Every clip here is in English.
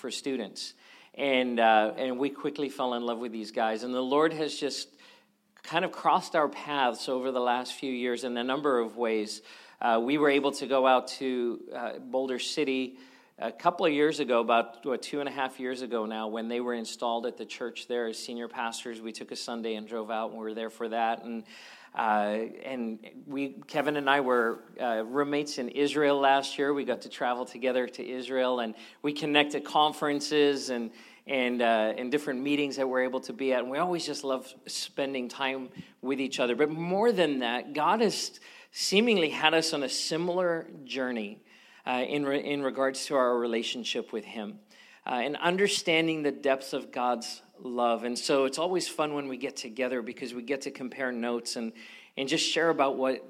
for students. And we quickly fell in love with these guys. And the Lord has just kind of crossed our paths over the last few years in a number of ways. We were able to go out to Boulder City a couple of years ago, about 2.5 years ago now, when they were installed at the church there as senior pastors. We took a Sunday and drove out, and we were there for that. And we, Kevin and I, were roommates in Israel last year. We got to travel together to Israel, and we connect at conferences and different meetings that we're able to be at. And we always just love spending time with each other. But more than that, God has seemingly had us on a similar journey in regards to our relationship with Him and understanding the depths of God's love. And so it's always fun when we get together, because we get to compare notes and just share about what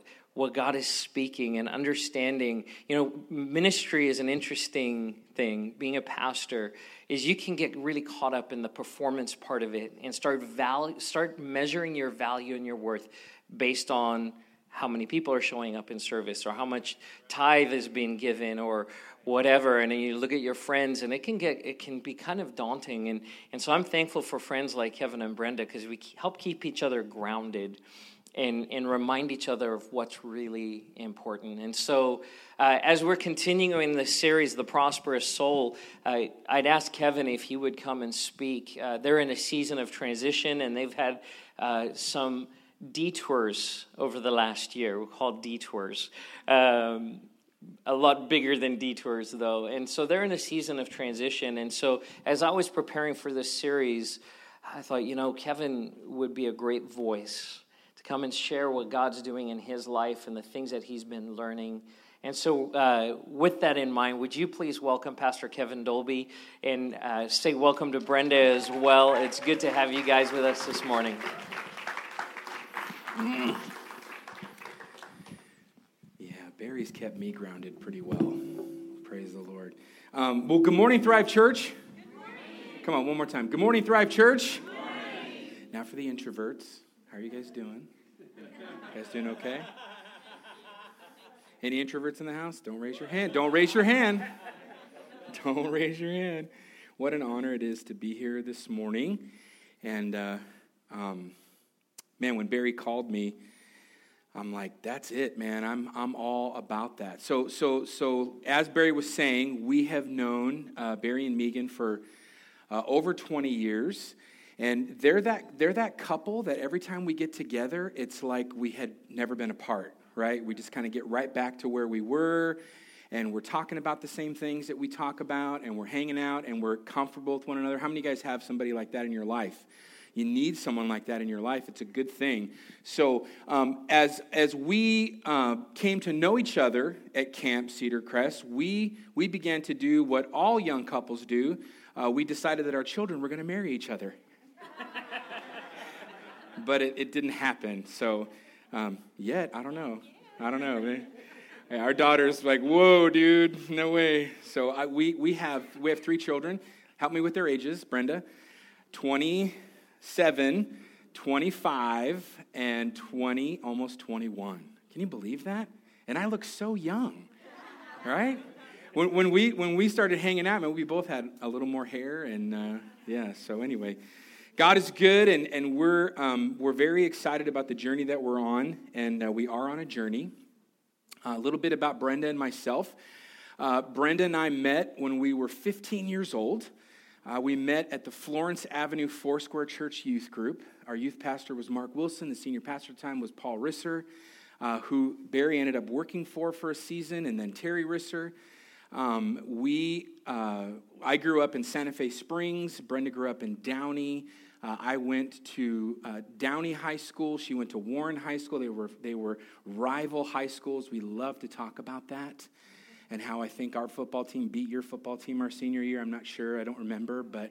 God is speaking and understanding. You know, ministry is an interesting thing. Being a pastor is you can get really caught up in the performance part of it and start measuring your value and your worth based on how many people are showing up in service, or how much tithe is being given, or whatever. And then you look at your friends, and it can be kind of daunting. And so I'm thankful for friends like Kevin and Brenda, because we help keep each other grounded and remind each other of what's really important. And so as we're continuing this series, The Prosperous Soul, I'd ask Kevin if he would come and speak. They're in a season of transition, and they've had some detours over the last year. We're called detours. A lot bigger than detours, though. And so they're in a season of transition. And so as I was preparing for this series, I thought, you know, Kevin would be a great voice to come and share what God's doing in his life and the things that he's been learning. And so with that in mind, would you please welcome Pastor Kevin Dolby, and say welcome to Brenda as well. It's good to have you guys with us this morning. Yeah, Barry's kept me grounded pretty well. Praise the Lord. Well, good morning, Thrive Church. Good morning. Come on, one more time. Good morning, Thrive Church. Good morning. Now for the introverts. How are you guys doing? You guys doing okay? Any introverts in the house? Don't raise your hand. Don't raise your hand. Don't raise your hand. What an honor it is to be here this morning. And, man, when Barry called me, I'm like, that's it, man. I'm all about that. So as Barry was saying, we have known Barry and Megan for over 20 years, and they're that couple that every time we get together, it's like we had never been apart, right? We just kind of get right back to where we were, and we're talking about the same things that we talk about, and we're hanging out, and we're comfortable with one another. How many of you guys have somebody like that in your life? You need someone like that in your life. It's a good thing. So as we came to know each other at Camp Cedar Crest, we began to do what all young couples do. We decided that our children were going to marry each other. But it didn't happen. So yet, I don't know. I don't know, man. Our daughter's like, whoa, dude, no way. So we have 3 children. Help me with their ages, Brenda. 20... 7, 25, and 20, almost 21. Can you believe that? And I look so young, right? When we started hanging out, man, we both had a little more hair, and yeah. So anyway, God is good, and we're very excited about the journey that we're on, and we are on a journey. A little bit about Brenda and myself. Brenda and I met when we were 15 years old. We met at the Florence Avenue Foursquare Church youth group. Our youth pastor was Mark Wilson. The senior pastor at the time was Paul Risser, who Barry ended up working for a season, and then Terry Risser. I grew up in Santa Fe Springs. Brenda grew up in Downey. I went to Downey High School. She went to Warren High School. They were rival high schools. We love to talk about that. And how I think our football team beat your football team our senior year. I'm not sure. I don't remember, but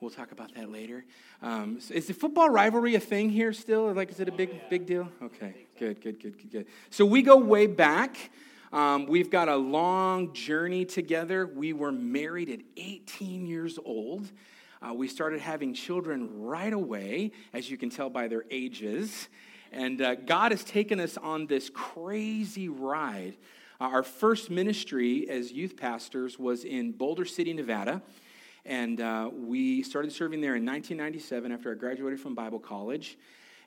we'll talk about that later. So is the football rivalry a thing here still? Like, is it a big deal? Okay, good. So we go way back. We've got a long journey together. We were married at 18 years old. We started having children right away, as you can tell by their ages. And God has taken us on this crazy ride. Our first ministry as youth pastors was in Boulder City, Nevada, And we started serving there in 1997 after I graduated from Bible college.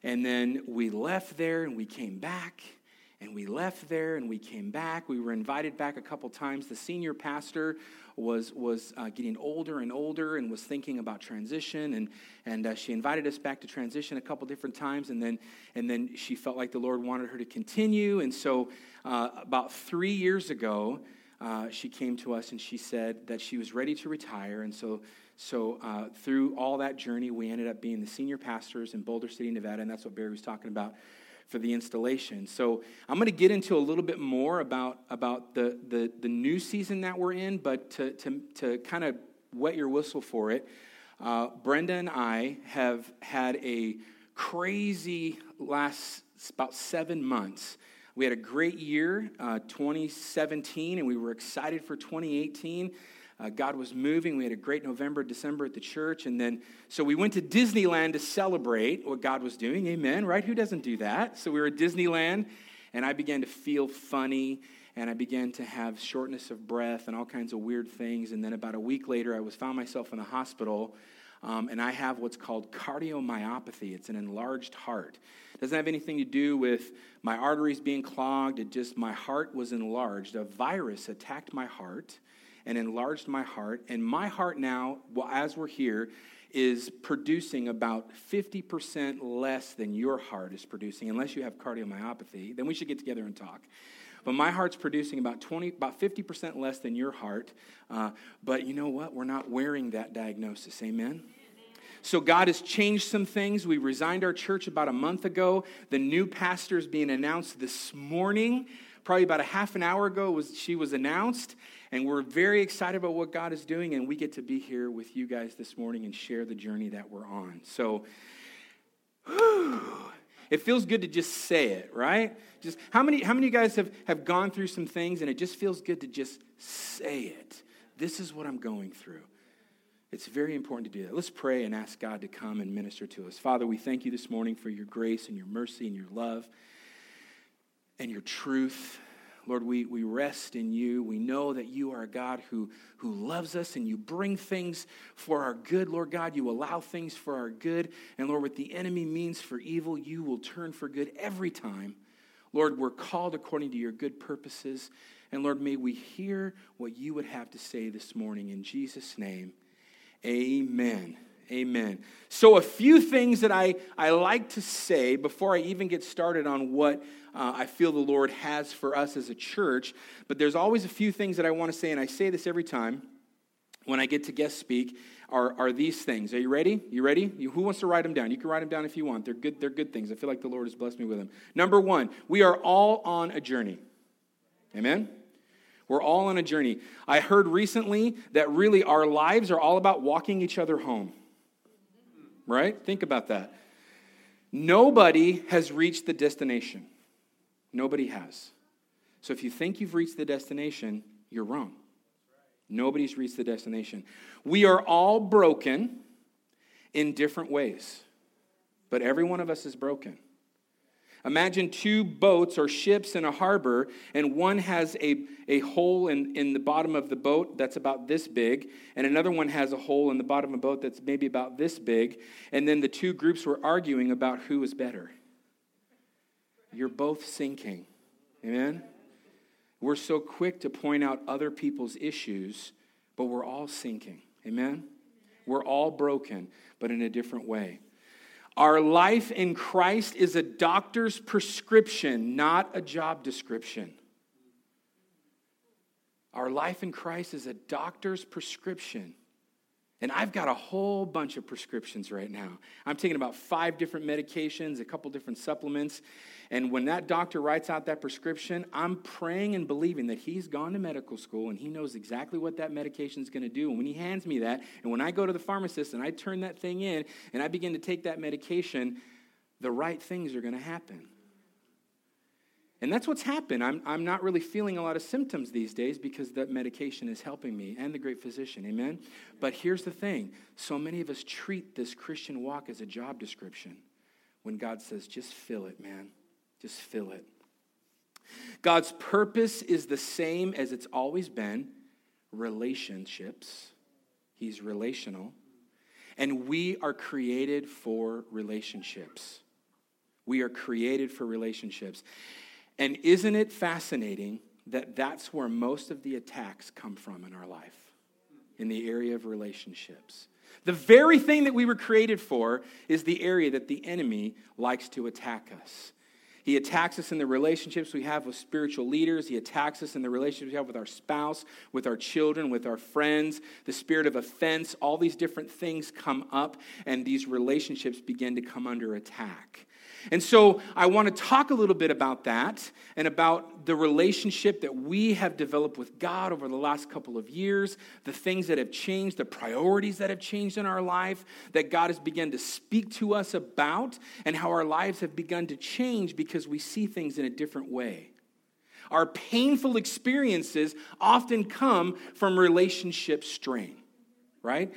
And then we left there and we came back. And we left there and we came back. We were invited back a couple times. The senior pastor was getting older and older and was thinking about transition. And she invited us back to transition a couple different times. And then she felt like the Lord wanted her to continue. And so about 3 years ago, she came to us and she said that she was ready to retire. And so through all that journey, we ended up being the senior pastors in Boulder City, Nevada. And that's what Barry was talking about for the installation. So I'm going to get into a little bit more about the new season that we're in, but to kind of wet your whistle for it, Brenda and I have had a crazy last about 7 months. We had a great year, 2017, and we were excited for 2018. God was moving. We had a great November, December at the church. And then, so we went to Disneyland to celebrate what God was doing. Amen, right? Who doesn't do that? So we were at Disneyland, and I began to feel funny, and I began to have shortness of breath and all kinds of weird things. And then about a week later, I found myself in the hospital, and I have what's called cardiomyopathy. It's an enlarged heart. It doesn't have anything to do with my arteries being clogged. It just, my heart was enlarged. A virus attacked my heart and enlarged my heart. And my heart now, well, as we're here, is producing about 50% less than your heart is producing, unless you have cardiomyopathy. Then we should get together and talk. But my heart's producing about 50% less than your heart. But you know what? We're not wearing that diagnosis. Amen? So God has changed some things. We resigned our church about a month ago. The new pastor is being announced this morning. Probably about a half an hour ago, she was announced, and we're very excited about what God is doing, and we get to be here with you guys this morning and share the journey that we're on. So, it feels good to just say it, right? Just how many of you guys have gone through some things, and it just feels good to just say it? This is what I'm going through. It's very important to do that. Let's pray and ask God to come and minister to us. Father, we thank you this morning for your grace and your mercy and your love and your truth. Lord, we rest in you. We know that you are a God who loves us, and you bring things for our good. Lord God, you allow things for our good. And Lord, what the enemy means for evil, you will turn for good every time. Lord, we're called according to your good purposes. And Lord, may we hear what you would have to say this morning. In Jesus' name, amen. Amen. So a few things that I like to say before I even get started on what I feel the Lord has for us as a church, but there's always a few things that I want to say, and I say this every time when I get to guest speak, are these things. Are you ready? You ready? Who wants to write them down? You can write them down if you want. They're good things. I feel like the Lord has blessed me with them. Number one, we are all on a journey. Amen? We're all on a journey. I heard recently that really our lives are all about walking each other home. Right? Think about that. Nobody has reached the destination. Nobody has. So if you think you've reached the destination, you're wrong. Nobody's reached the destination. We are all broken in different ways, but every one of us is broken. Imagine two boats or ships in a harbor, and one has a hole in the bottom of the boat that's about this big, and another one has a hole in the bottom of the boat that's maybe about this big, and then the two groups were arguing about who is better. You're both sinking. Amen? We're so quick to point out other people's issues, but we're all sinking. Amen? We're all broken, but in a different way. Our life in Christ is a doctor's prescription, not a job description. Our life in Christ is a doctor's prescription. And I've got a whole bunch of prescriptions right now. I'm taking about 5 different medications, a couple different supplements. And when that doctor writes out that prescription, I'm praying and believing that he's gone to medical school and he knows exactly what that medication is going to do. And when he hands me that, and when I go to the pharmacist and I turn that thing in and I begin to take that medication, the right things are going to happen. And that's what's happened. I'm not really feeling a lot of symptoms these days because that medication is helping me and the great physician, amen? But here's the thing. So many of us treat this Christian walk as a job description when God says, just fill it, man. Just fill it. God's purpose is the same as it's always been, relationships He's relational. And we are created for relationships. We are created for relationships. And isn't it fascinating that that's where most of the attacks come from in our life, in the area of relationships? The very thing that we were created for is the area that the enemy likes to attack us. He attacks us in the relationships we have with spiritual leaders. He attacks us in the relationships we have with our spouse, with our children, with our friends. The spirit of offense, all these different things come up, and these relationships begin to come under attack. And so I want to talk a little bit about that and about the relationship that we have developed with God over the last couple of years, the things that have changed, the priorities that have changed in our life, that God has begun to speak to us about, and how our lives have begun to change because we see things in a different way. Our painful experiences often come from relationship strain, right?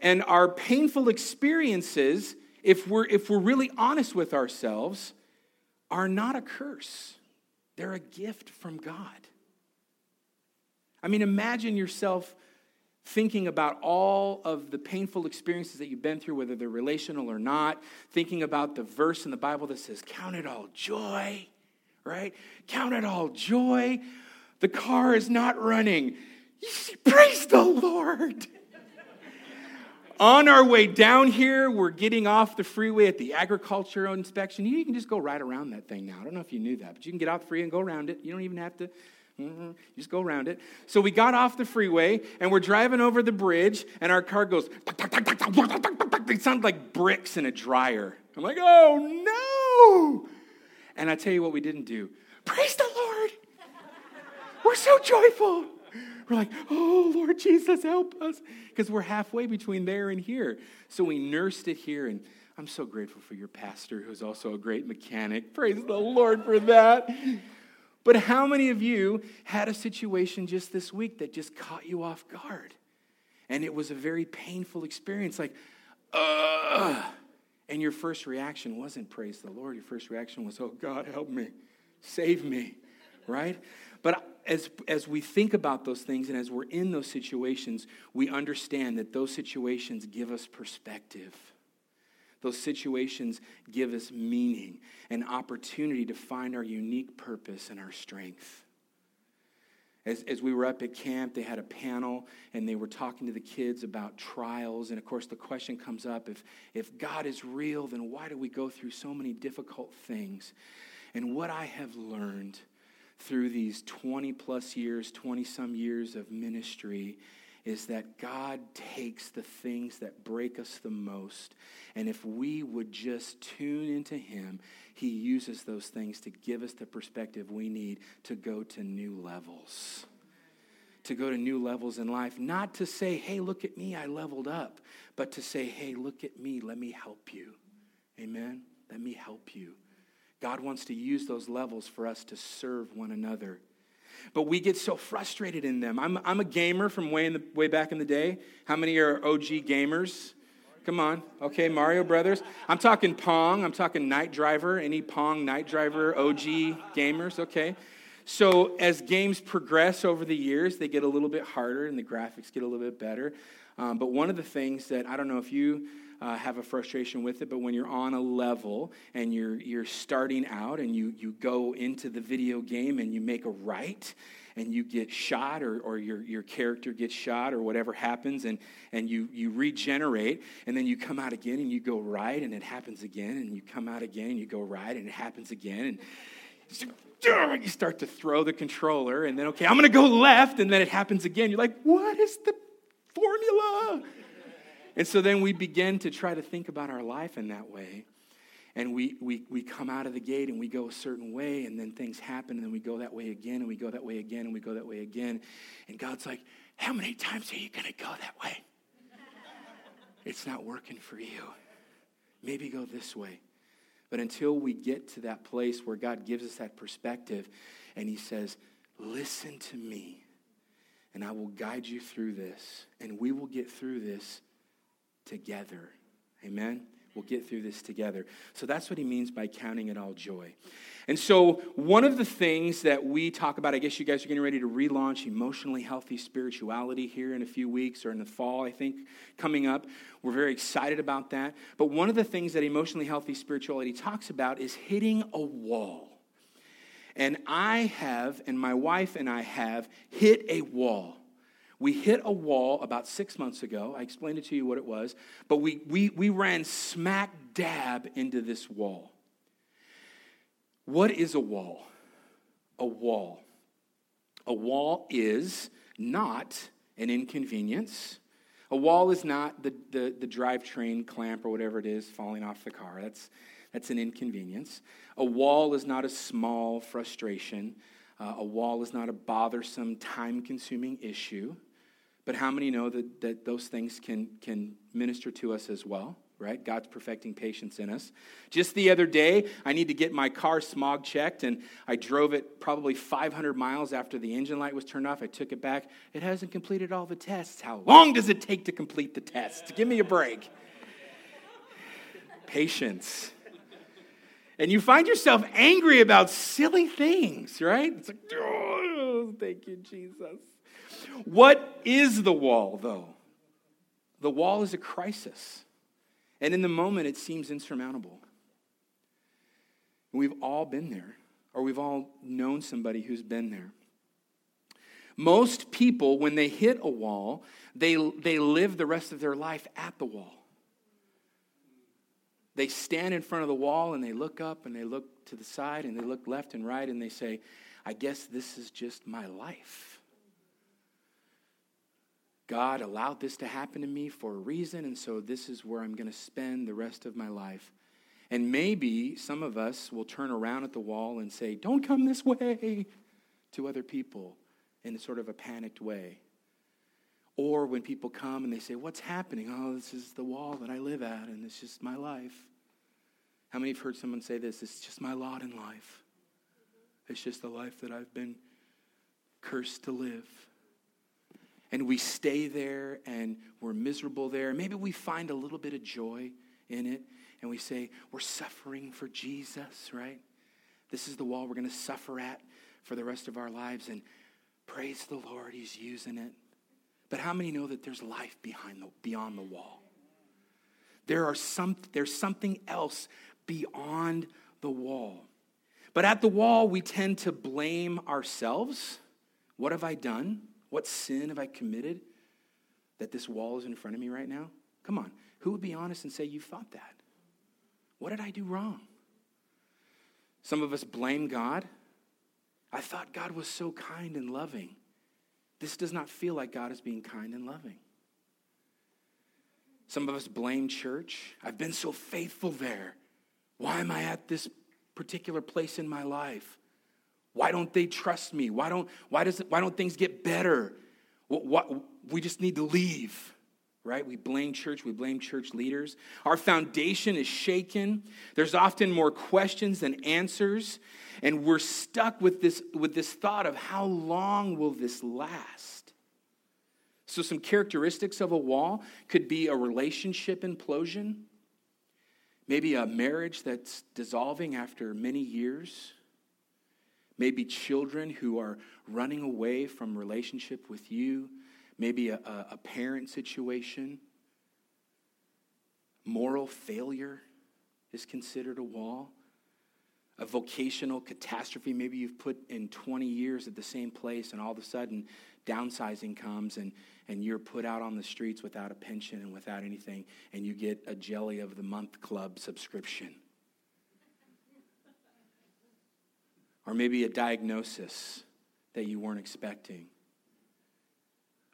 And our painful experiences, if we're really honest with ourselves, are not a curse. They're a gift from God. I mean, imagine yourself thinking about all of the painful experiences that you've been through, whether they're relational or not, thinking about the verse in the Bible that says, count it all joy, right? Count it all joy. The car is not running. Praise the Lord. On our way down here, we're getting off the freeway at the agricultural inspection. You can just go right around that thing now. I don't know if you knew that, but you can get off the freeway and go around it. You don't even have to. You just go around it. So we got off the freeway, and we're driving over the bridge, and our car goes, they sound like bricks in a dryer. I'm like, oh, no. And I tell you what we didn't do. Praise the Lord. We're so joyful. We're like, oh, Lord Jesus, help us. Because we're halfway between there and here. So we nursed it here, and I'm so grateful for your pastor, who's also a great mechanic. Praise the Lord for that. But how many of you had a situation just this week that just caught you off guard? And it was a very painful experience, like, ugh. And your first reaction wasn't praise the Lord. Your first reaction was, oh, God, help me. Save me, right? But as we think about those things and as we're in those situations, we understand that those situations give us perspective. Those situations give us meaning, an opportunity to find our unique purpose and our strength. As we were up at camp, they had a panel, and they were talking to the kids about trials. And, of course, the question comes up, if God is real, then why do we go through so many difficult things? And what I have learned through these 20-plus years, 20-some years of ministry, is that God takes the things that break us the most, and if we would just tune into Him, He uses those things to give us the perspective we need to go to new levels. To go to new levels in life, not to say, hey, look at me, I leveled up, but to say, hey, look at me, let me help you. Amen? Let me help you. God wants to use those levels for us to serve one another. But we get so frustrated in them. I'm a gamer from way back in the day. How many are OG gamers? Come on. Okay, Mario Brothers. I'm talking Pong. I'm talking Night Driver. Any Pong, Night Driver, OG gamers? Okay. So as games progress over the years, they get a little bit harder and the graphics get a little bit better. But one of the things that, I don't know if you have a frustration with it, but when you're on a level and you're starting out and you go into the video game and you make a right and you get shot or your character gets shot or whatever happens and you regenerate and then you come out again and you go right and it happens again and you come out again and you go right and it happens again and you start to throw the controller and then, okay, I'm going to go left and then it happens again. You're like, what is the formula? And so then we begin to try to think about our life in that way. And we come out of the gate and we go a certain way and then things happen and then we go that way again and we go that way again and we go that way again. And God's like, how many times are you going to go that way? It's not working for you. Maybe go this way. But until we get to that place where God gives us that perspective and He says, listen to me and I will guide you through this and we will get through this together. Amen? We'll get through this together. So that's what he means by counting it all joy. And so one of the things that we talk about, I guess you guys are getting ready to relaunch Emotionally Healthy Spirituality here in a few weeks, or in the fall, I think, coming up. We're very excited about that. But one of the things that Emotionally Healthy Spirituality talks about is hitting a wall. And my wife and I have hit a wall. We hit a wall about 6 months ago. I explained it to you what it was, but we ran smack dab into this wall. What is a wall? A wall. A wall is not an inconvenience. A wall is not the drivetrain clamp or whatever it is falling off the car. That's an inconvenience. A wall is not a small frustration. A wall is not a bothersome, time-consuming issue. But how many know that those things can minister to us as well, right? God's perfecting patience in us. Just the other day, I need to get my car smog checked, and I drove it probably 500 miles after the engine light was turned off. I took it back. It hasn't completed all the tests. How long does it take to complete the test? Give me a break. Patience. And you find yourself angry about silly things, right? It's like, oh, thank you, Jesus. What is the wall, though? The wall is a crisis. And in the moment, it seems insurmountable. We've all been there, or we've all known somebody who's been there. Most people, when they hit a wall, they live the rest of their life at the wall. They stand in front of the wall, and they look up, and they look to the side, and they look left and right, and they say, I guess this is just my life. God allowed this to happen to me for a reason, and so this is where I'm going to spend the rest of my life. And maybe some of us will turn around at the wall and say, don't come this way, to other people in sort of a panicked way. Or when people come and they say, what's happening? Oh, this is the wall that I live at, and it's just my life. How many have heard someone say this? It's just my lot in life. It's just the life that I've been cursed to live. And we stay there, and we're miserable there. Maybe we find a little bit of joy in it, and we say, we're suffering for Jesus, right? This is the wall we're going to suffer at for the rest of our lives, and praise the Lord, he's using it. But how many know that there's life beyond the wall? There's something else beyond the wall. But at the wall, we tend to blame ourselves. What have I done? What sin have I committed that this wall is in front of me right now? Come on. Who would be honest and say you thought that? What did I do wrong? Some of us blame God. I thought God was so kind and loving. This does not feel like God is being kind and loving. Some of us blame church. I've been so faithful there. Why am I at this particular place in my life? Why don't they trust me? Why don't things get better? We just need to leave, right? We blame church. We blame church leaders. Our foundation is shaken. There's often more questions than answers. And we're stuck with this thought of how long will this last? So some characteristics of a wall could be a relationship implosion, maybe a marriage that's dissolving after many years, maybe children who are running away from relationship with you, maybe a parent situation. Moral failure is considered a wall. A vocational catastrophe. Maybe you've put in 20 years at the same place, and all of a sudden downsizing comes, and you're put out on the streets without a pension and without anything, and you get a Jelly of the Month Club subscription. Or maybe a diagnosis that you weren't expecting,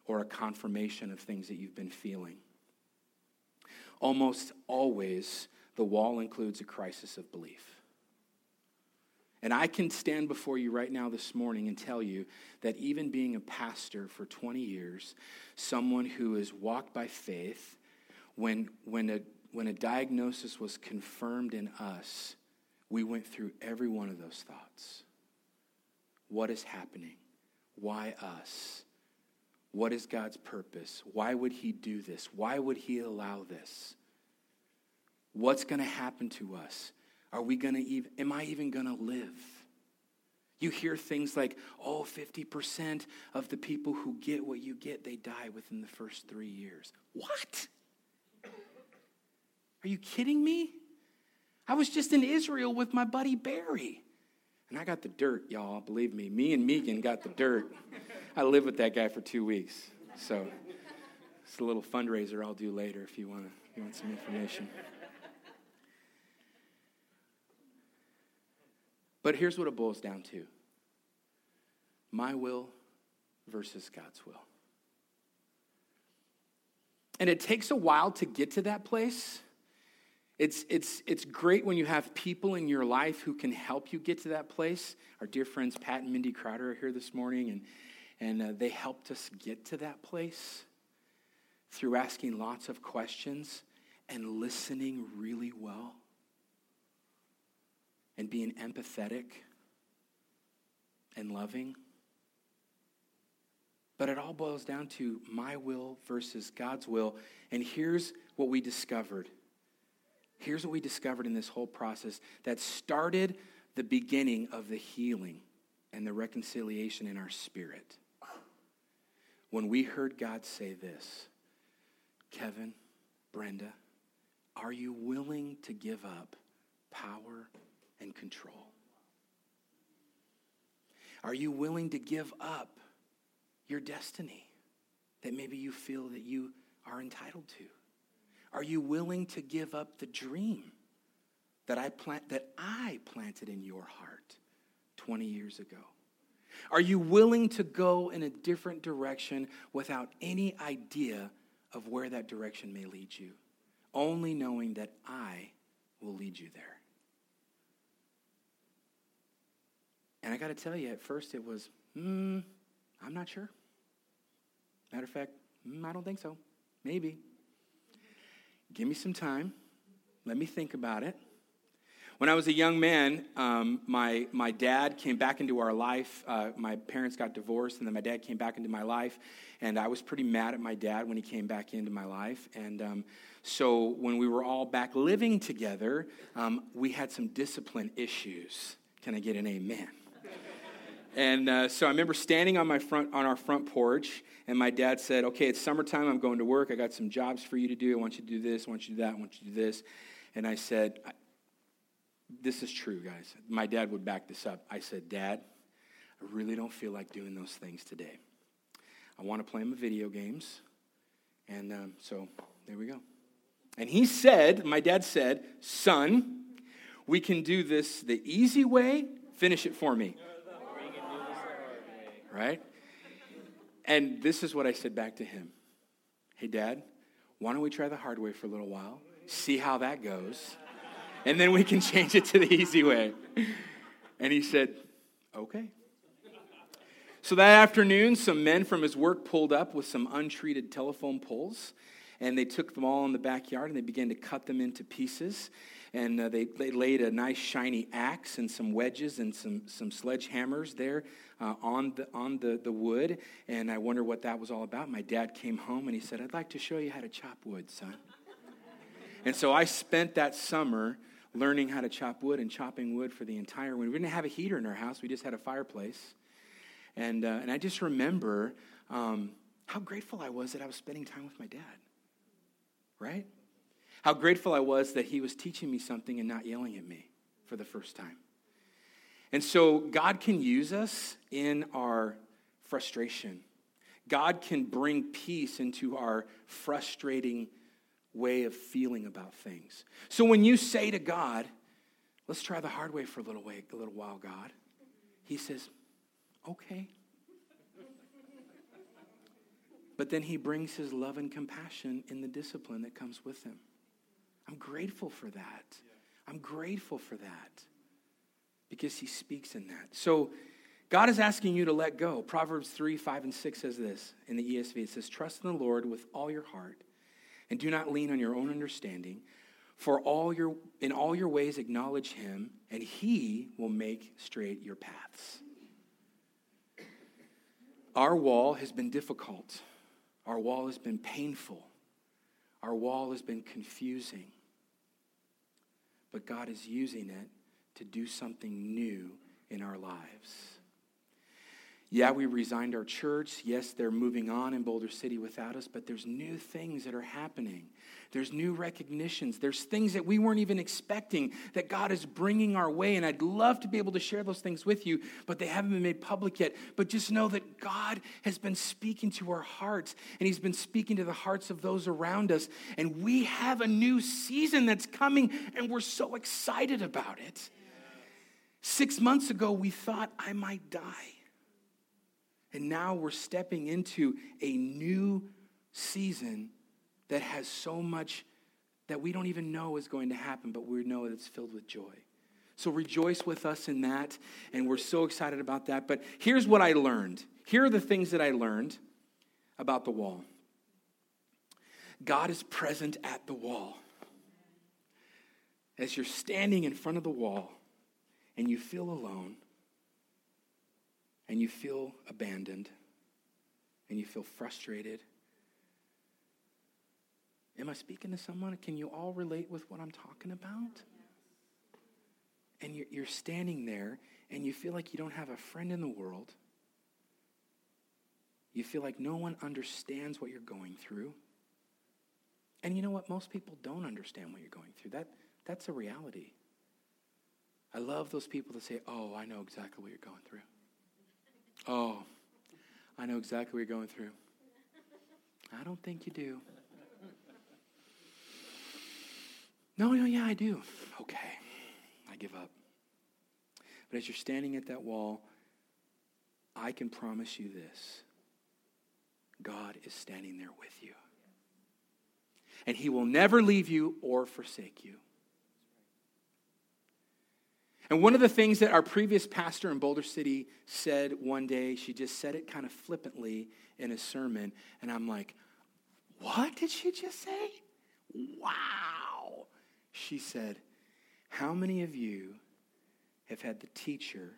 or a confirmation of things that you've been feeling. Almost always, the wall includes a crisis of belief. And I can stand before you right now this morning and tell you that even being a pastor for 20 years, someone who has walked by faith, when a diagnosis was confirmed in us, we went through every one of those thoughts. What is happening? Why us? What is God's purpose? Why would he do this? Why would he allow this? What's going to happen to us? Are we going to even, am I even going to live? You hear things like, oh, 50% of the people who get what you get, they die within the first 3 years. What? Are you kidding me? I was just in Israel with my buddy Barry. And I got the dirt, y'all. Believe me, me and Megan got the dirt. I lived with that guy for 2 weeks. So it's a little fundraiser I'll do later if you want to. You want some information. But here's what it boils down to. My will versus God's will. And it takes a while to get to that place. It's great when you have people in your life who can help you get to that place. Our dear friends Pat and Mindy Crowder are here this morning, and they helped us get to that place through asking lots of questions and listening really well and being empathetic and loving. But it all boils down to my will versus God's will. And here's what we discovered. Here's what we discovered in this whole process that started the beginning of the healing and the reconciliation in our spirit. When we heard God say this, Kevin, Brenda, are you willing to give up power and control? Are you willing to give up your destiny that maybe you feel that you are entitled to? Are you willing to give up the dream that I planted in your heart 20 years ago? Are you willing to go in a different direction without any idea of where that direction may lead you, only knowing that I will lead you there? And I got to tell you, at first it was, I'm not sure. Matter of fact, I don't think so. Maybe. Give me some time. Let me think about it. When I was a young man, my dad came back into our life. My parents got divorced, and then my dad came back into my life, and I was pretty mad at my dad when he came back into my life. And so when we were all back living together, we had some discipline issues. Can I get an amen? And so I remember standing on our front porch, and my dad said, okay, it's summertime, I'm going to work, I got some jobs for you to do, I want you to do this, I want you to do that, I want you to do this. And I said, this is true, guys. My dad would back this up. I said, Dad, I really don't feel like doing those things today. I want to play my video games. And so there we go. And he said, my dad said, son, we can do this the easy way. Finish it for me. Right? And this is what I said back to him. Hey, Dad, why don't we try the hard way for a little while, see how that goes, and then we can change it to the easy way. And he said, okay. So that afternoon, some men from his work pulled up with some untreated telephone poles, and they took them all in the backyard, and they began to cut them into pieces. And they laid a nice shiny axe and some wedges and some sledgehammers there on the wood. And I wonder what that was all about. My dad came home and he said, I'd like to show you how to chop wood, son. And so I spent that summer learning how to chop wood and chopping wood for the entire winter. We didn't have a heater in our house. We just had a fireplace. And I just remember how grateful I was that I was spending time with my dad. Right? How grateful I was that he was teaching me something and not yelling at me for the first time. And so God can use us in our frustration. God can bring peace into our frustrating way of feeling about things. So when you say to God, let's try the hard way for a little while, God, he says, okay. But then he brings his love and compassion in the discipline that comes with him. I'm grateful for that. I'm grateful for that because he speaks in that. So God is asking you to let go. Proverbs 3, 5, and 6 says this in the ESV. It says, trust in the Lord with all your heart and do not lean on your own understanding. In all your ways acknowledge him, and he will make straight your paths. Our wall has been difficult. Our wall has been painful. Our wall has been confusing. but God is using it to do something new in our lives. Yeah, we resigned our church. Yes, they're moving on in Boulder City without us, but there's new things that are happening. There's new recognitions. There's things that we weren't even expecting that God is bringing our way, and I'd love to be able to share those things with you, but they haven't been made public yet. But just know that God has been speaking to our hearts, and he's been speaking to the hearts of those around us, and we have a new season that's coming, and we're so excited about it. 6 months ago, we thought, I might die. And now we're stepping into a new season that has so much that we don't even know is going to happen, but we know it's filled with joy. So rejoice with us in that, and we're so excited about that. But here's what I learned. Here are the things that I learned about the wall. God is present at the wall. As you're standing in front of the wall and you feel alone, and you feel abandoned, and you feel frustrated. Am I speaking to someone? Can you all relate with what I'm talking about? And you're standing there, and you feel like you don't have a friend in the world. You feel like no one understands what you're going through. And you know what? Most people don't understand what you're going through. That's a reality. I love those people that say, oh, I know exactly what you're going through. Oh, I know exactly what you're going through. I don't think you do. No, yeah, I do. Okay, I give up. But as you're standing at that wall, I can promise you this. God is standing there with you. And he will never leave you or forsake you. And one of the things that our previous pastor in Boulder City said one day, she just said it kind of flippantly in a sermon, and I'm like, what did she just say? Wow. She said, how many of you have had the teacher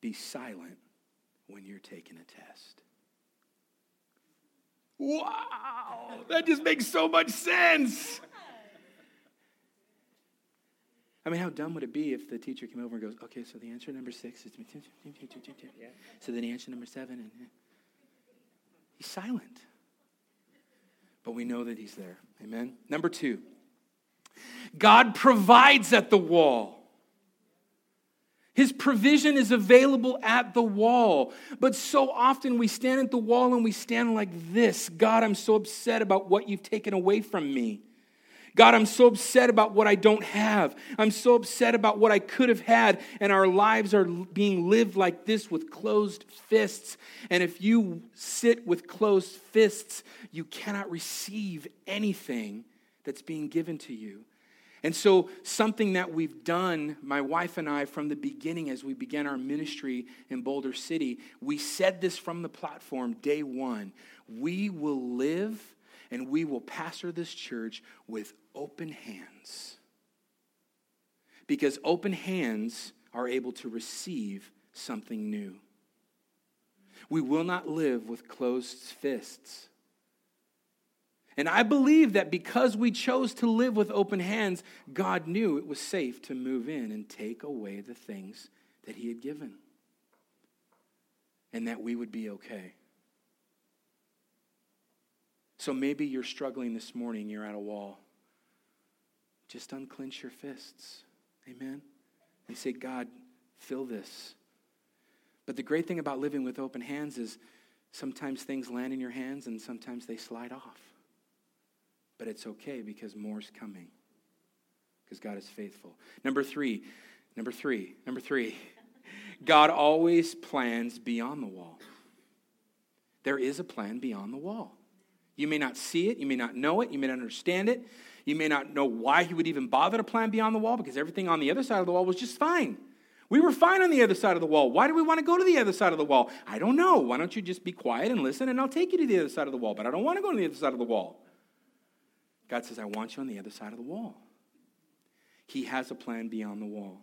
be silent when you're taking a test? Wow. That just makes so much sense. I mean, how dumb would it be if the teacher came over and goes, okay, so the answer number 6 is... So then the answer number 7... and he's silent. But we know that he's there. Amen? Number 2. God provides at the wall. His provision is available at the wall. But so often we stand at the wall and we stand like this. God, I'm so upset about what you've taken away from me. God, I'm so upset about what I don't have. I'm so upset about what I could have had, and our lives are being lived like this with closed fists. And if you sit with closed fists, you cannot receive anything that's being given to you. And so something that we've done, my wife and I, from the beginning as we began our ministry in Boulder City, we said this from the platform day one. We will live and we will pastor this church with open hands. Because open hands are able to receive something new. We will not live with closed fists. And I believe that because we chose to live with open hands, God knew it was safe to move in and take away the things that he had given. And that we would be okay. So maybe you're struggling this morning, you're at a wall. Just unclench your fists, amen? And say, God, fill this. But the great thing about living with open hands is sometimes things land in your hands and sometimes they slide off. But it's okay because more's coming, because God is faithful. Number three, God always plans beyond the wall. There is a plan beyond the wall. You may not see it. You may not know it. You may not understand it. You may not know why he would even bother to plan beyond the wall, because everything on the other side of the wall was just fine. We were fine on the other side of the wall. Why do we want to go to the other side of the wall? I don't know. Why don't you just be quiet and listen, and I'll take you to the other side of the wall. But I don't want to go to the other side of the wall. God says, I want you on the other side of the wall. He has a plan beyond the wall.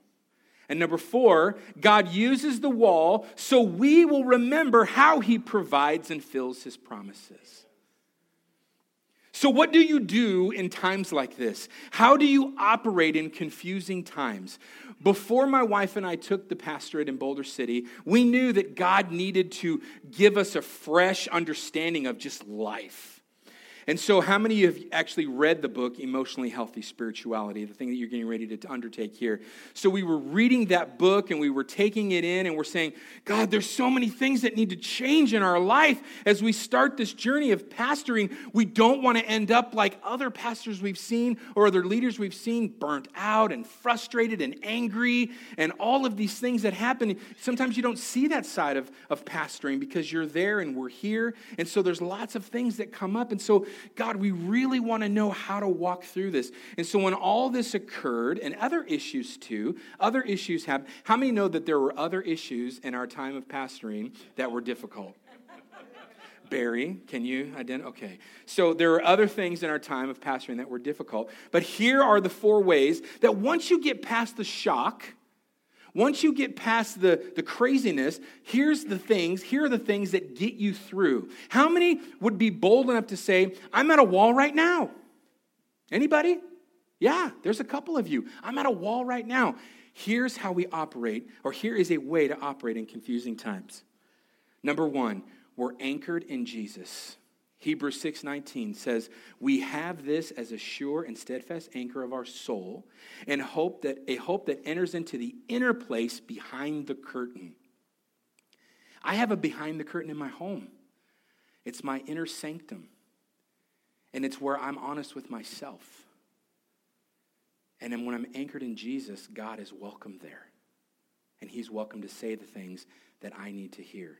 And number 4, God uses the wall so we will remember how he provides and fills his promises. So what do you do in times like this? How do you operate in confusing times? Before my wife and I took the pastorate in Boulder City, we knew that God needed to give us a fresh understanding of just life. And so how many of you have actually read the book, Emotionally Healthy Spirituality, the thing that you're getting ready to undertake here? So we were reading that book, and we were taking it in, and we're saying, God, there's so many things that need to change in our life as we start this journey of pastoring. We don't want to end up like other pastors we've seen or other leaders we've seen, burnt out and frustrated and angry and all of these things that happen. Sometimes you don't see that side of pastoring because you're there and we're here. And so there's lots of things that come up. And so God, we really want to know how to walk through this. And so when all this occurred, and other issues too, other issues happened. How many know that there were other issues in our time of pastoring that were difficult? Barry, can you identify? Okay. So there are other things in our time of pastoring that were difficult. But here are the four ways that once you get past the shock, once you get past the craziness, here are the things that get you through. How many would be bold enough to say, I'm at a wall right now? Anybody? Yeah, there's a couple of you. I'm at a wall right now. Here's how we operate, or here is a way to operate in confusing times. Number one, we're anchored in Jesus. Hebrews 6:19 says, we have this as a sure and steadfast anchor of our soul, and hope that enters into the inner place behind the curtain. I have a behind the curtain in my home. It's my inner sanctum, and it's where I'm honest with myself. And then when I'm anchored in Jesus, God is welcome there, and he's welcome to say the things that I need to hear.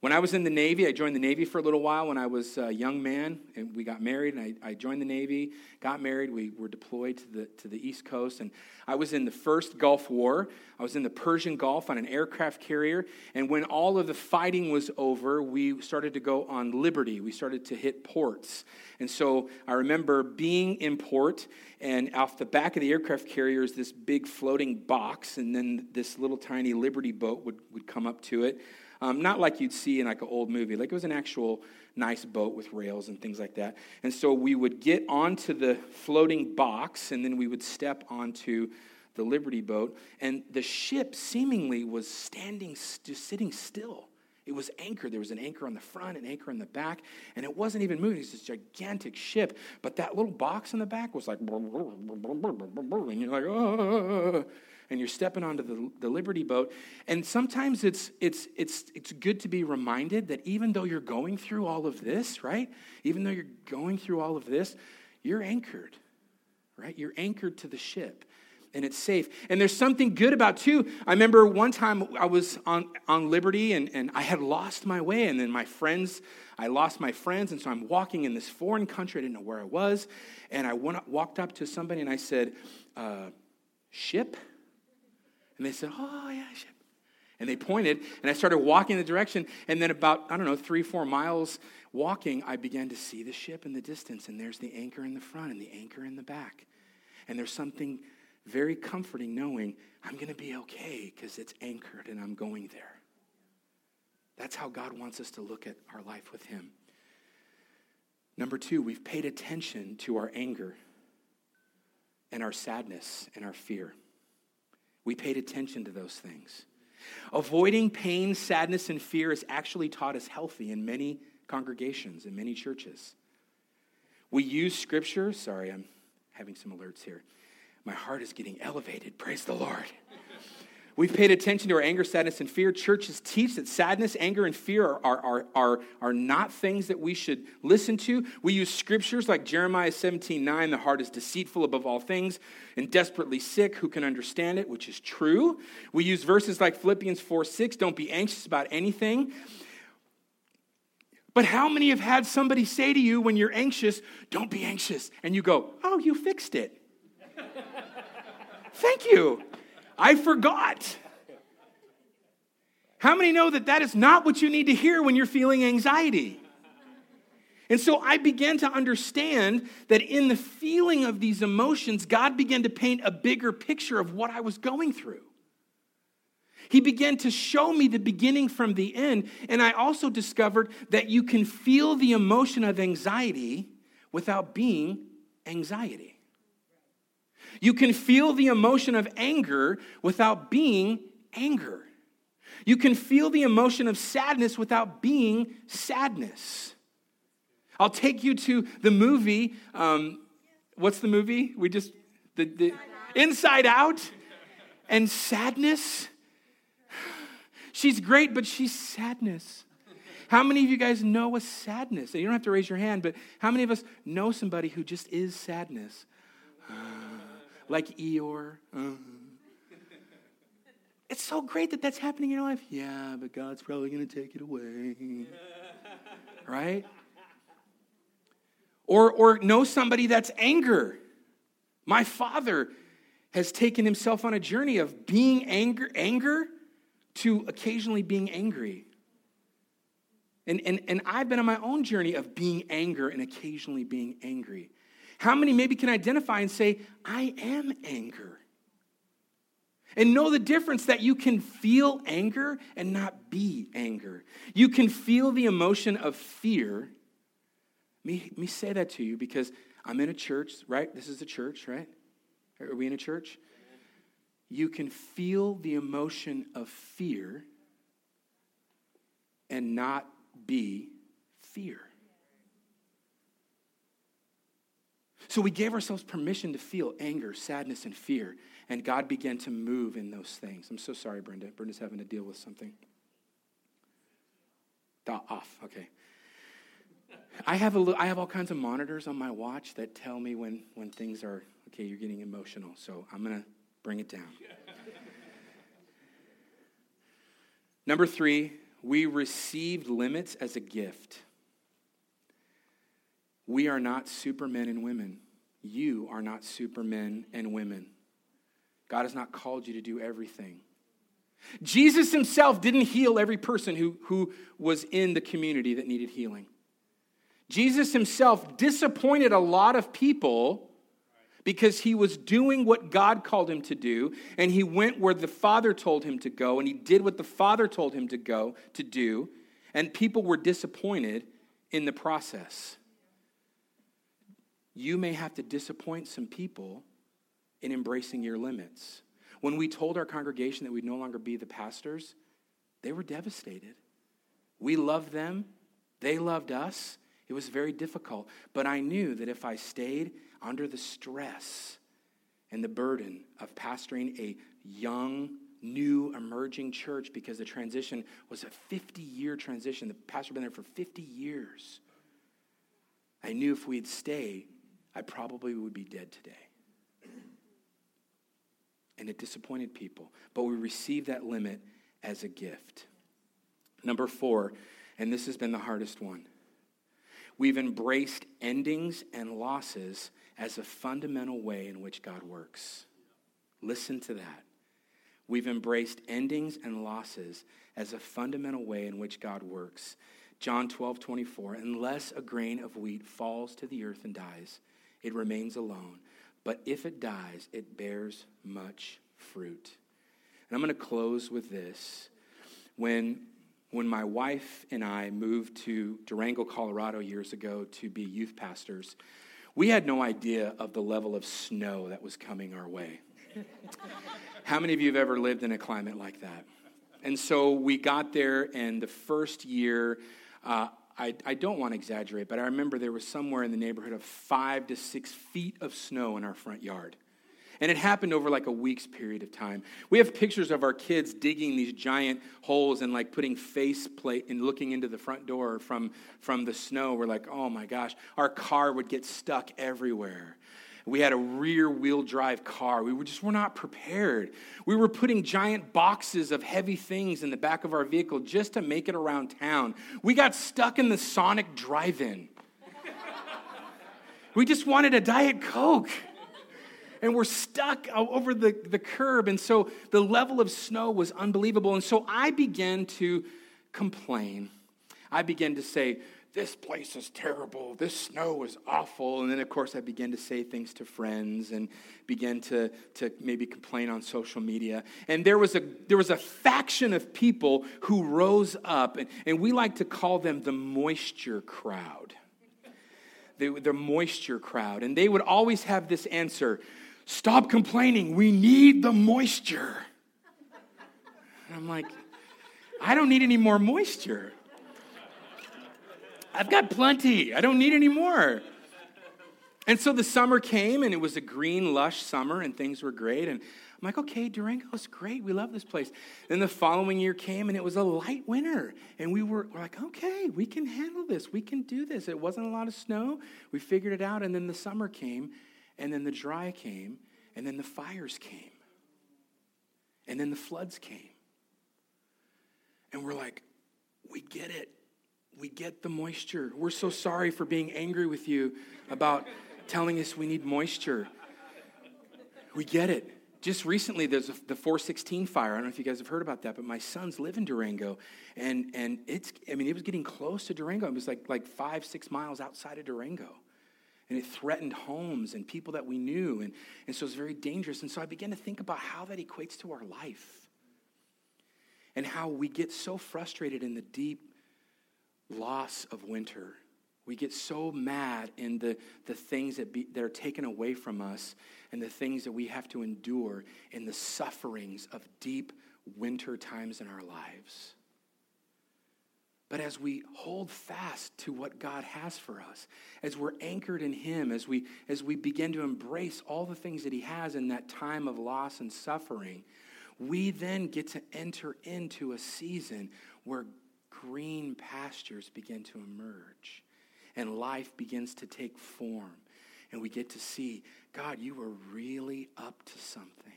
When I was in the Navy, I joined the Navy for a little while when I was a young man, and we got married, and I joined the Navy, got married, we were deployed to the East Coast, and I was in the first Gulf War. I was in the Persian Gulf on an aircraft carrier, and when all of the fighting was over, we started to go on liberty. We started to hit ports, and so I remember being in port, and off the back of the aircraft carrier is this big floating box, and then this little tiny liberty boat would come up to it. Not like you'd see in like an old movie. Like it was an actual nice boat with rails and things like that. And so we would get onto the floating box, and then we would step onto the Liberty boat. And the ship seemingly was just sitting still. It was anchored. There was an anchor on the front, an anchor on the back, and it wasn't even moving. It's this gigantic ship. But that little box in the back was like, and you're like, oh. And you're stepping onto the Liberty boat. And sometimes it's good to be reminded that even though you're going through all of this, right? Even though you're going through all of this, you're anchored, right? You're anchored to the ship, and it's safe. And there's something good about, too. I remember one time I was on Liberty, and I had lost my way, and then I lost my friends, and so I'm walking in this foreign country. I didn't know where I was, and I walked up to somebody, and I said, ship? And they said, oh, yeah, ship. And they pointed, and I started walking in the direction, and then about, 3-4 miles walking, I began to see the ship in the distance, and there's the anchor in the front and the anchor in the back. And there's something very comforting knowing I'm going to be okay because it's anchored and I'm going there. That's how God wants us to look at our life with him. Number two, we've paid attention to our anger and our sadness and our fear. We paid attention to those things. Avoiding pain, sadness, and fear is actually taught as healthy in many congregations, in many churches. We use scripture. Sorry, I'm having some alerts here. My heart is getting elevated. Praise the Lord. We've paid attention to our anger, sadness, and fear. Churches teach that sadness, anger, and fear are not things that we should listen to. We use scriptures like Jeremiah 17:9, the heart is deceitful above all things and desperately sick, who can understand it, which is true. We use verses like Philippians 4:6, don't be anxious about anything. But how many have had somebody say to you when you're anxious, don't be anxious, and you go, oh, you fixed it. Thank you. I forgot. How many know that is not what you need to hear when you're feeling anxiety? And so I began to understand that in the feeling of these emotions, God began to paint a bigger picture of what I was going through. He began to show me the beginning from the end, and I also discovered that you can feel the emotion of anxiety without being anxiety. You can feel the emotion of anger without being anger. You can feel the emotion of sadness without being sadness. I'll take you to the movie. What's the movie? The Inside Out and sadness. She's great, but she's sadness. How many of you guys know a sadness? And you don't have to raise your hand, but how many of us know somebody who just is sadness? Like Eeyore. It's so great that that's happening in your life. Yeah, but God's probably going to take it away. Right? Or know somebody that's anger. My father has taken himself on a journey of being anger to occasionally being angry. And I've been on my own journey of being anger and occasionally being angry. How many maybe can identify and say, I am anger? And know the difference that you can feel anger and not be anger. You can feel the emotion of fear. Me say that to you because I'm in a church, right? This is a church, right? Are we in a church? You can feel the emotion of fear and not be fear. So we gave ourselves permission to feel anger, sadness, and fear, and God began to move in those things. I'm so sorry, Brenda. Brenda's having to deal with something. Off, okay. I have all kinds of monitors on my watch that tell me when things are, okay, you're getting emotional, so I'm going to bring it down. Number 3, we received limits as a gift. We are not supermen and women. You are not supermen and women. God has not called you to do everything. Jesus himself didn't heal every person who was in the community that needed healing. Jesus himself disappointed a lot of people because he was doing what God called him to do, and he went where the Father told him to go, and he did what the Father told him to go to do, and people were disappointed in the process. You may have to disappoint some people in embracing your limits. When we told our congregation that we'd no longer be the pastors, they were devastated. We loved them. They loved us. It was very difficult. But I knew that if I stayed under the stress and the burden of pastoring a young, new, emerging church, because the transition was a 50-year transition. The pastor had been there for 50 years. I knew if we'd stayed, I probably would be dead today. And it disappointed people. But we received that limit as a gift. Number 4, and this has been the hardest one. We've embraced endings and losses as a fundamental way in which God works. Listen to that. We've embraced endings and losses as a fundamental way in which God works. John 12:24, unless a grain of wheat falls to the earth and dies, it remains alone. But if it dies, it bears much fruit. And I'm going to close with this. When my wife and I moved to Durango, Colorado years ago to be youth pastors, we had no idea of the level of snow that was coming our way. How many of you have ever lived in a climate like that? And so we got there, and the first year, I don't want to exaggerate, but I remember there was somewhere in the neighborhood of 5 to 6 feet of snow in our front yard. And it happened over like a week's period of time. We have pictures of our kids digging these giant holes and like putting faceplate and looking into the front door from the snow. We're like, oh my gosh, our car would get stuck everywhere. We had a rear-wheel drive car. We were not prepared. We were putting giant boxes of heavy things in the back of our vehicle just to make it around town. We got stuck in the Sonic drive-in. We just wanted a Diet Coke. And we're stuck over the curb. And so the level of snow was unbelievable. And so I began to complain. I began to say, this place is terrible. This snow is awful. And then, of course, I began to say things to friends and began to maybe complain on social media. And there was a faction of people who rose up, and we like to call them the moisture crowd. the moisture crowd. And they would always have this answer, stop complaining, we need the moisture. And I'm like, I don't need any more moisture. I've got plenty. I don't need any more. And so the summer came, and it was a green, lush summer, and things were great. And I'm like, okay, Durango's great. We love this place. Then the following year came, and it was a light winter. And we're like, okay, we can handle this. We can do this. It wasn't a lot of snow. We figured it out. And then the summer came, and then the dry came, and then the fires came, and then the floods came. And we're like, we get it. We get the moisture. We're so sorry for being angry with you about telling us we need moisture. We get it. Just recently, there's the 416 fire. I don't know if you guys have heard about that, but my sons live in Durango, and it was getting close to Durango. It was like 5-6 miles outside of Durango, and it threatened homes and people that we knew, and so it's very dangerous. And so I began to think about how that equates to our life, and how we get so frustrated in the deep loss of winter. We get so mad in the things that are taken away from us and the things that we have to endure in the sufferings of deep winter times in our lives. But as we hold fast to what God has for us, as we're anchored in Him, as we begin to embrace all the things that He has in that time of loss and suffering, we then get to enter into a season where green pastures begin to emerge. And life begins to take form. And we get to see, God, you were really up to something.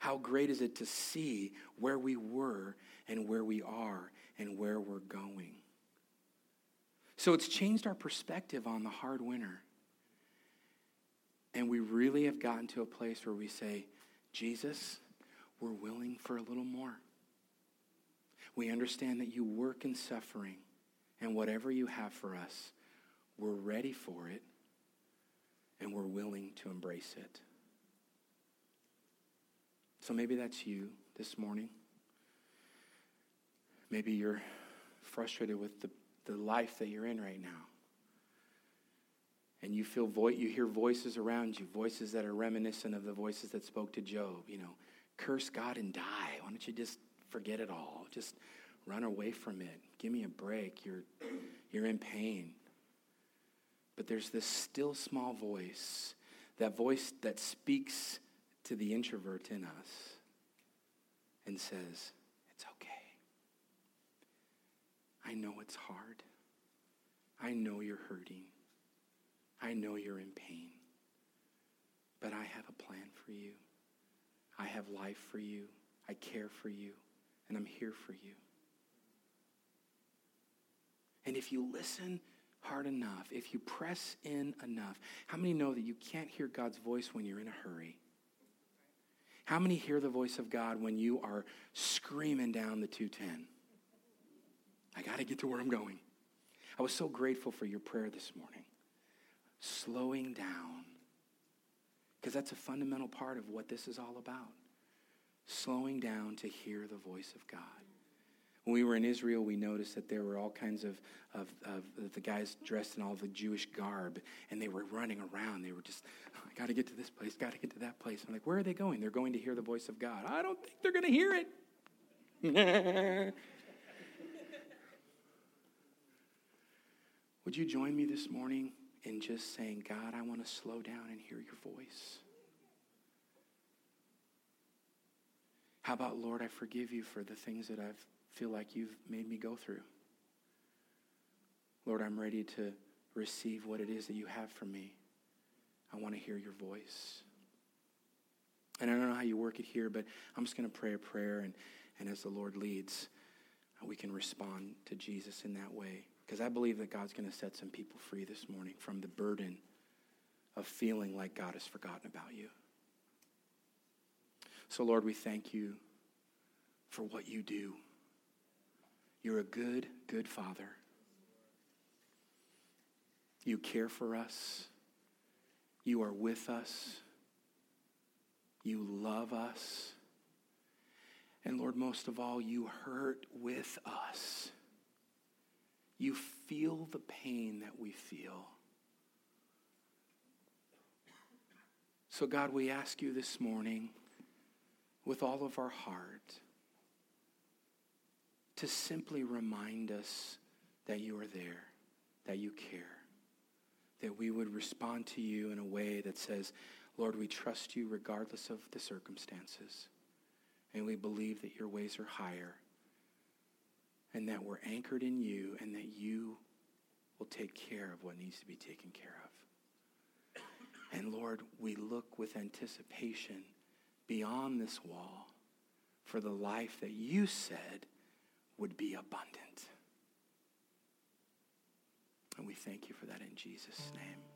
How great is it to see where we were and where we are and where we're going. So it's changed our perspective on the hard winter. And we really have gotten to a place where we say, Jesus, we're willing for a little more. We understand that you work in suffering. And whatever you have for us, we're ready for it, and we're willing to embrace it. So maybe that's you this morning. Maybe you're frustrated with the life that you're in right now. And you feel you hear voices around you, voices that are reminiscent of the voices that spoke to Job. You know, curse God and die. Why don't you just forget it all? Just run away from it. Give me a break. You're in pain. But there's this still small voice that speaks to the introvert in us and says, it's okay. I know it's hard. I know you're hurting. I know you're in pain. But I have a plan for you. I have life for you. I care for you. And I'm here for you. And if you listen hard enough, if you press in enough, how many know that you can't hear God's voice when you're in a hurry? How many hear the voice of God when you are screaming down the 210? I got to get to where I'm going. I was so grateful for your prayer this morning. Slowing down. Because that's a fundamental part of what this is all about. Slowing down to hear the voice of God. When we were in Israel, we noticed that there were all kinds of the guys dressed in all the Jewish garb, and they were running around. They were just, oh, I got to get to this place, got to get to that place. I'm like, where are they going? They're going to hear the voice of God. I don't think they're going to hear it. Would you join me this morning in just saying, God, I want to slow down and hear your voice? How about, Lord, I forgive you for the things that I've feel like you've made me go through. Lord, I'm ready to receive what it is that you have for me. I want to hear your voice. And I don't know how you work it here, but I'm just going to pray a prayer, and as the Lord leads, we can respond to Jesus in that way. Because I believe that God's going to set some people free this morning from the burden of feeling like God has forgotten about you. So, Lord, we thank you for what you do. You're a good, good Father. You care for us. You are with us. You love us. And Lord, most of all, you hurt with us. You feel the pain that we feel. So God, we ask you this morning with all of our heart to simply remind us that you are there, that you care, that we would respond to you in a way that says, Lord, we trust you regardless of the circumstances, and we believe that your ways are higher, and that we're anchored in you, and that you will take care of what needs to be taken care of. And Lord, we look with anticipation beyond this wall for the life that you said would be abundant. And we thank you for that in Jesus' name.